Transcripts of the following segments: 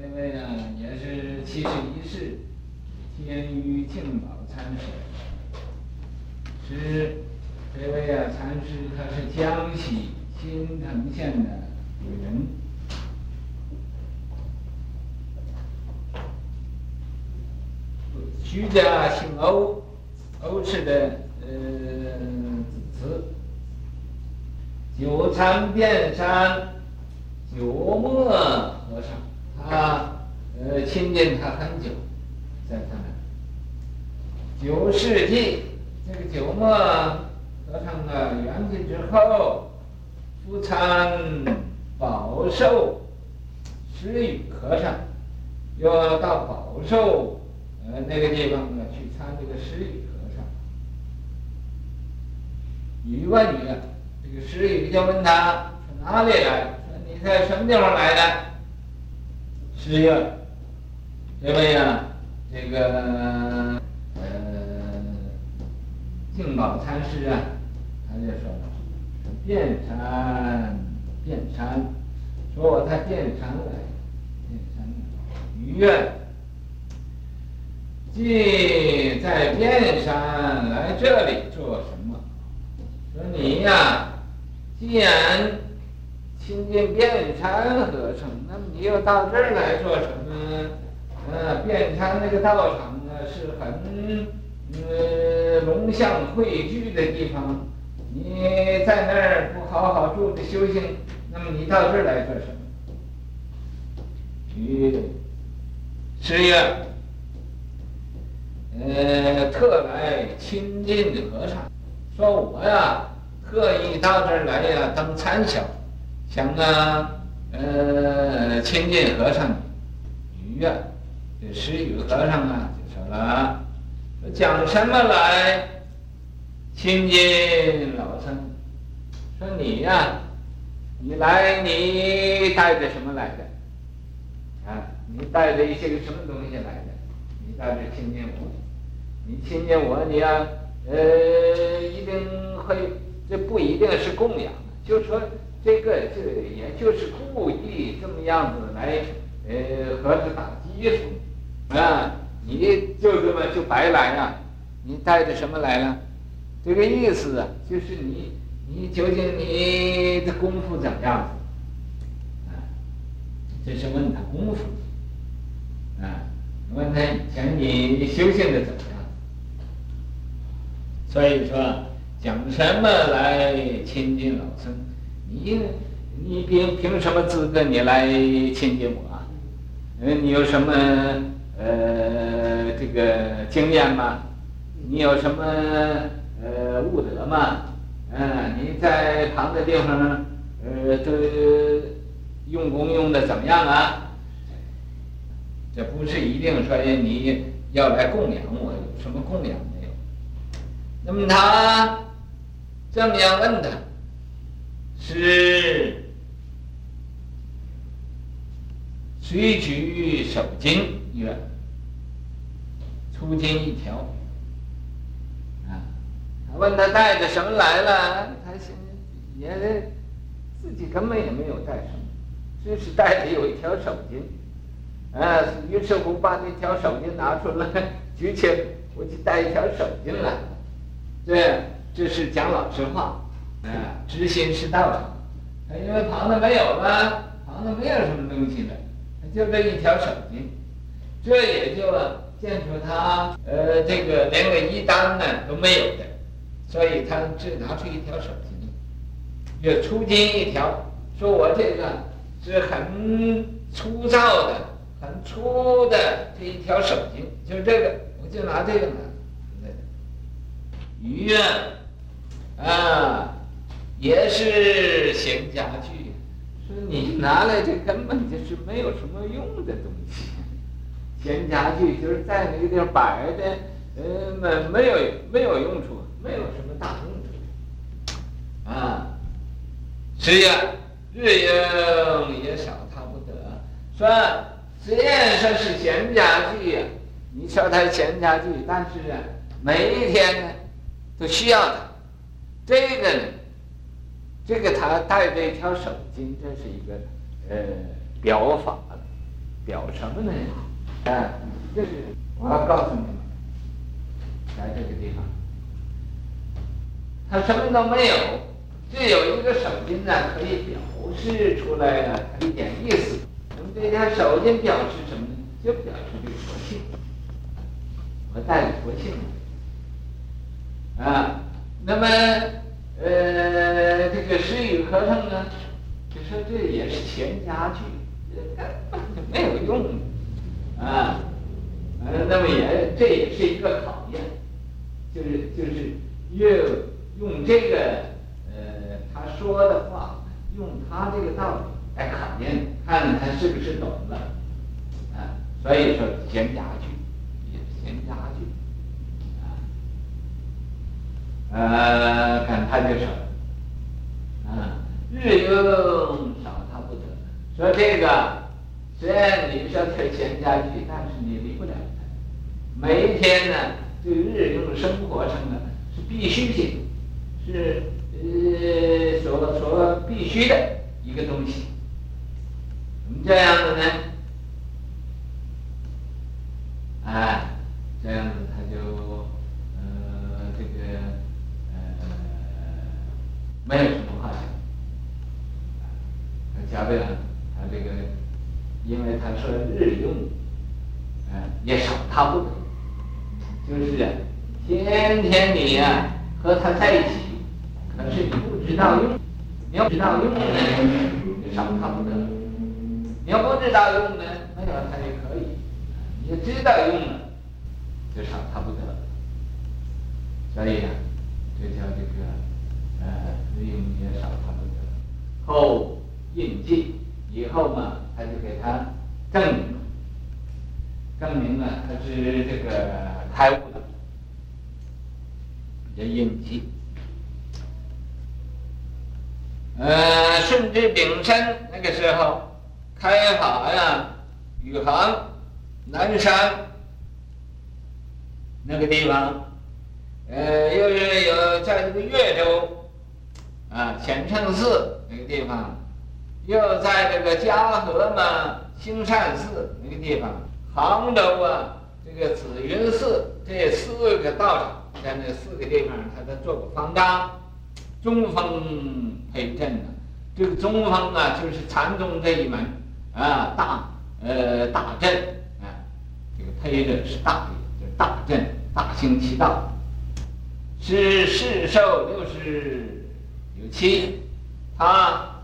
这位呢也是71世，监于净宝禅师。是这位啊禅师，他是江西新腾县的女人。徐家姓欧，欧氏的子。九禅遍山，九默和尚，他亲近他很久，在他那。9世纪，这个九默和尚啊圆寂之后，出参宝寿石雨和尚，要到宝寿那个地方呢去参这个石雨和尚。语问语啊。这个石雨就问他从哪里来，说你在什么地方来的？石雨，这位啊，这个净宝禅师啊，他就说了，遍山，说我在遍山来，遍山于愿，既在遍山来这里做什么？说你呀。既然亲近遍山和尚，那么你又到这儿来做什么？遍山那个道场呢，是很龙象汇聚的地方。你在那儿不好好住着修行，那么你到这儿来做什么？10月，特来亲近和尚。说我呀。特意到这儿来呀，当参小，想啊，亲近和尚，愉悦。这石雨和尚啊，就说了，说讲什么来亲近老僧？说你呀，你来，你带着什么来的？啊，你带着一些个什么东西来的？你到这亲近我，你亲近我，你呀，一定会。这不一定是供养，就说这个也就是故意这么样子来，和他打基础啊，你就这么就白来啊，你带着什么来了？这个意思啊，就是你究竟你的功夫怎么样子？啊，这是问他功夫，啊，问他以前你修行的怎么样？所以说。讲什么来亲近老僧？你凭什么资格你来亲近我啊？你有什么这个经验吗？你有什么悟德吗？你在旁的地方都用功用的怎么样啊？这不是一定说你要来供养我，有什么供养没有？那么他。这么样问他，是随取手巾曰：“粗巾一条。”啊，他问他带着什么来了？他也自己根本也没有带什么，只是带着有一条手巾。啊，于是乎把那条手巾拿出来，举起我就带一条手巾来，对。这是讲老实话，知心是道场。他因为旁的没有了，旁的没有什么东西了，他就这一条手巾，这也就见出他这个连个衣单呢都没有的，所以他只拿出一条手巾，也粗巾一条，说我这个是很粗糙的、很粗的这一条手巾，就这个，我就拿这个拿。于愿。啊，也是闲家具，说你拿来这根本就是没有什么用的东西。闲家具就是在那个地方摆的，没有用处，没有什么大用处。啊，是呀，日用也少他不得。说虽然说是闲家具呀，你说它是闲家具，但是啊，每一天呢。都需要它，这个呢，他带着一条手巾，这是一个表法，表层的人，这是我要告诉你们，在这个地方，他什么都没有，只有一个手巾呢，可以表示出来了一点意思。我们对他手巾表示什么呢？就表示这个佛性，我带着佛性那么这个石宇和尚呢，就说这也是闲家具，根本就没有用那么这也是一个考验，就是越用这个他说的话，用他这个道理来考验，看他是不是懂了所以说闲家具也是闲家具看他就少日用少他不得。说这个虽然你说他闲家具，但是你离不了他，每一天呢对日用生活上呢是必需品，是所必须的一个东西。怎么这样的呢？这样子他就这个没有什么话讲。加倍了，他这个，因为他说日用，也少他不得，就是天天你和他在一起，可是你不知道用，你要知道用呢，就少他不得；你要不知道用呢，没有他也可以；你要知道用了，就少他不得。所以这叫这个日用也少他不得。后印记以后嘛，他就给他证明了他是这个开悟的，这印记。顺治丙申那个时候，开法宇航、南山那个地方，又是有在这个越州显圣寺那个地方。又在这个嘉禾嘛，兴善寺那个地方，杭州这个紫云寺，这四个道场，在那四个地方，他都做过方丈，中风配阵的。这个中风就是禅宗这一门大阵这个配着是大力，就是大阵大行其道，是世寿67，他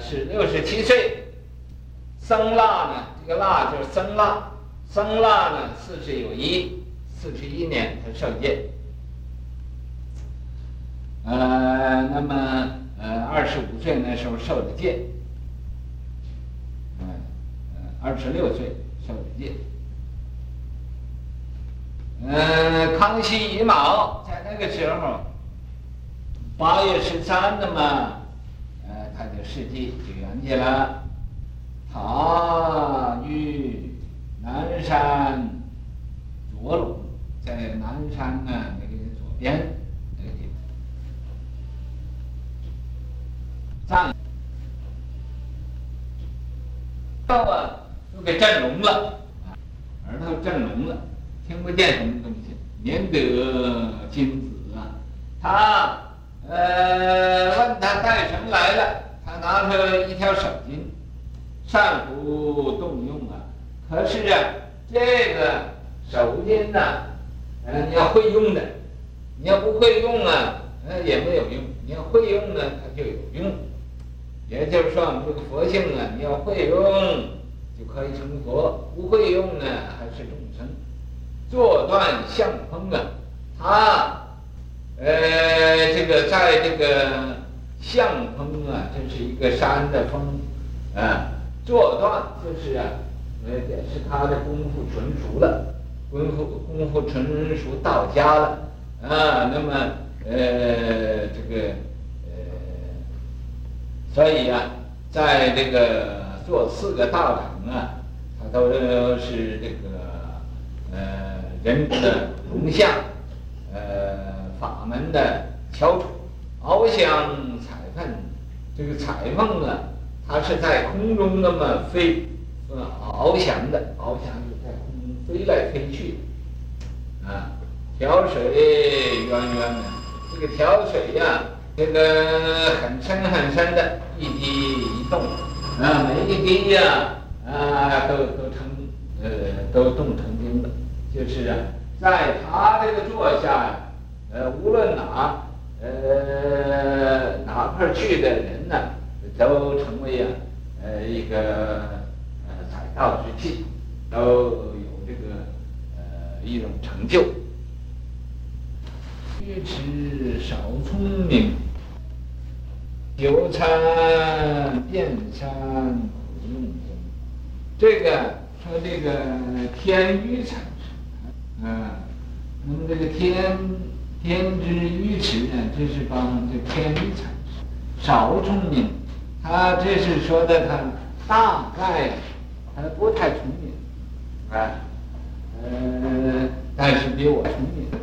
是67岁，僧腊呢，这个腊就是僧腊，僧腊呢41年才受戒，那么25岁那时候受的戒，26岁受的戒，康熙乙卯在那个时候。8月13的嘛，他就事迹就圆寂了。他于南山左鲁，在南山那个左边那个地方，站到都给震聋了，耳朵震聋了，听不见什么东西。年得金子他。问他带什么来了，他拿出一条手巾，善不动用可是这个手巾你要会用的，你要不会用也没有用，你要会用呢它就有用，也就是说我们这个佛性你要会用就可以成佛，不会用呢还是众生，坐断相风他这个在这个象峰这是一个山的峰坐断就是也是他的功夫纯熟了，功夫纯熟到家了那么这个所以在这个做四个道场他都是这个人的龙象法门的翘楚，翱翔彩凤，这个彩凤它是在空中那么飞，翱翔的，翱翔的在空中飞来飞去，啊，调水冤冤的，这个调水呀，这个很深很深的，一滴一动，啊，每一滴呀，啊，都冻成冰了，就是啊，在他这个座下呀，无论哪块去的人呢，都成为啊，一个载道之器，都有这个一种成就。愚痴少聪明，久参遍山苦弄中。这个说这个天愚产生，啊，那么这个天之愚痴呢，这是帮这天愚产生，少聪明，他这是说的他大概他不太聪明，啊，但是比我聪明多。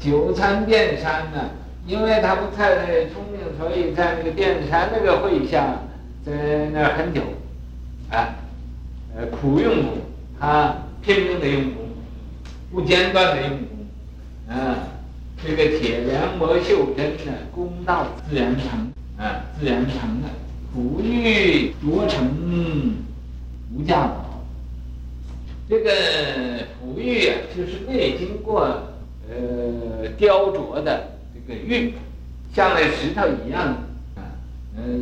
久参遍山呢，因为他不太聪明，所以在那个遍山那个会下，在那儿很久，啊，苦用功，他拼命的用功，不间断的用功。啊，这个铁梁磨绣针呢，功到自然成啊，自然成啊，璞玉琢成无价宝。这个璞玉啊，就是未经过雕琢的这个玉，像那石头一样啊，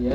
也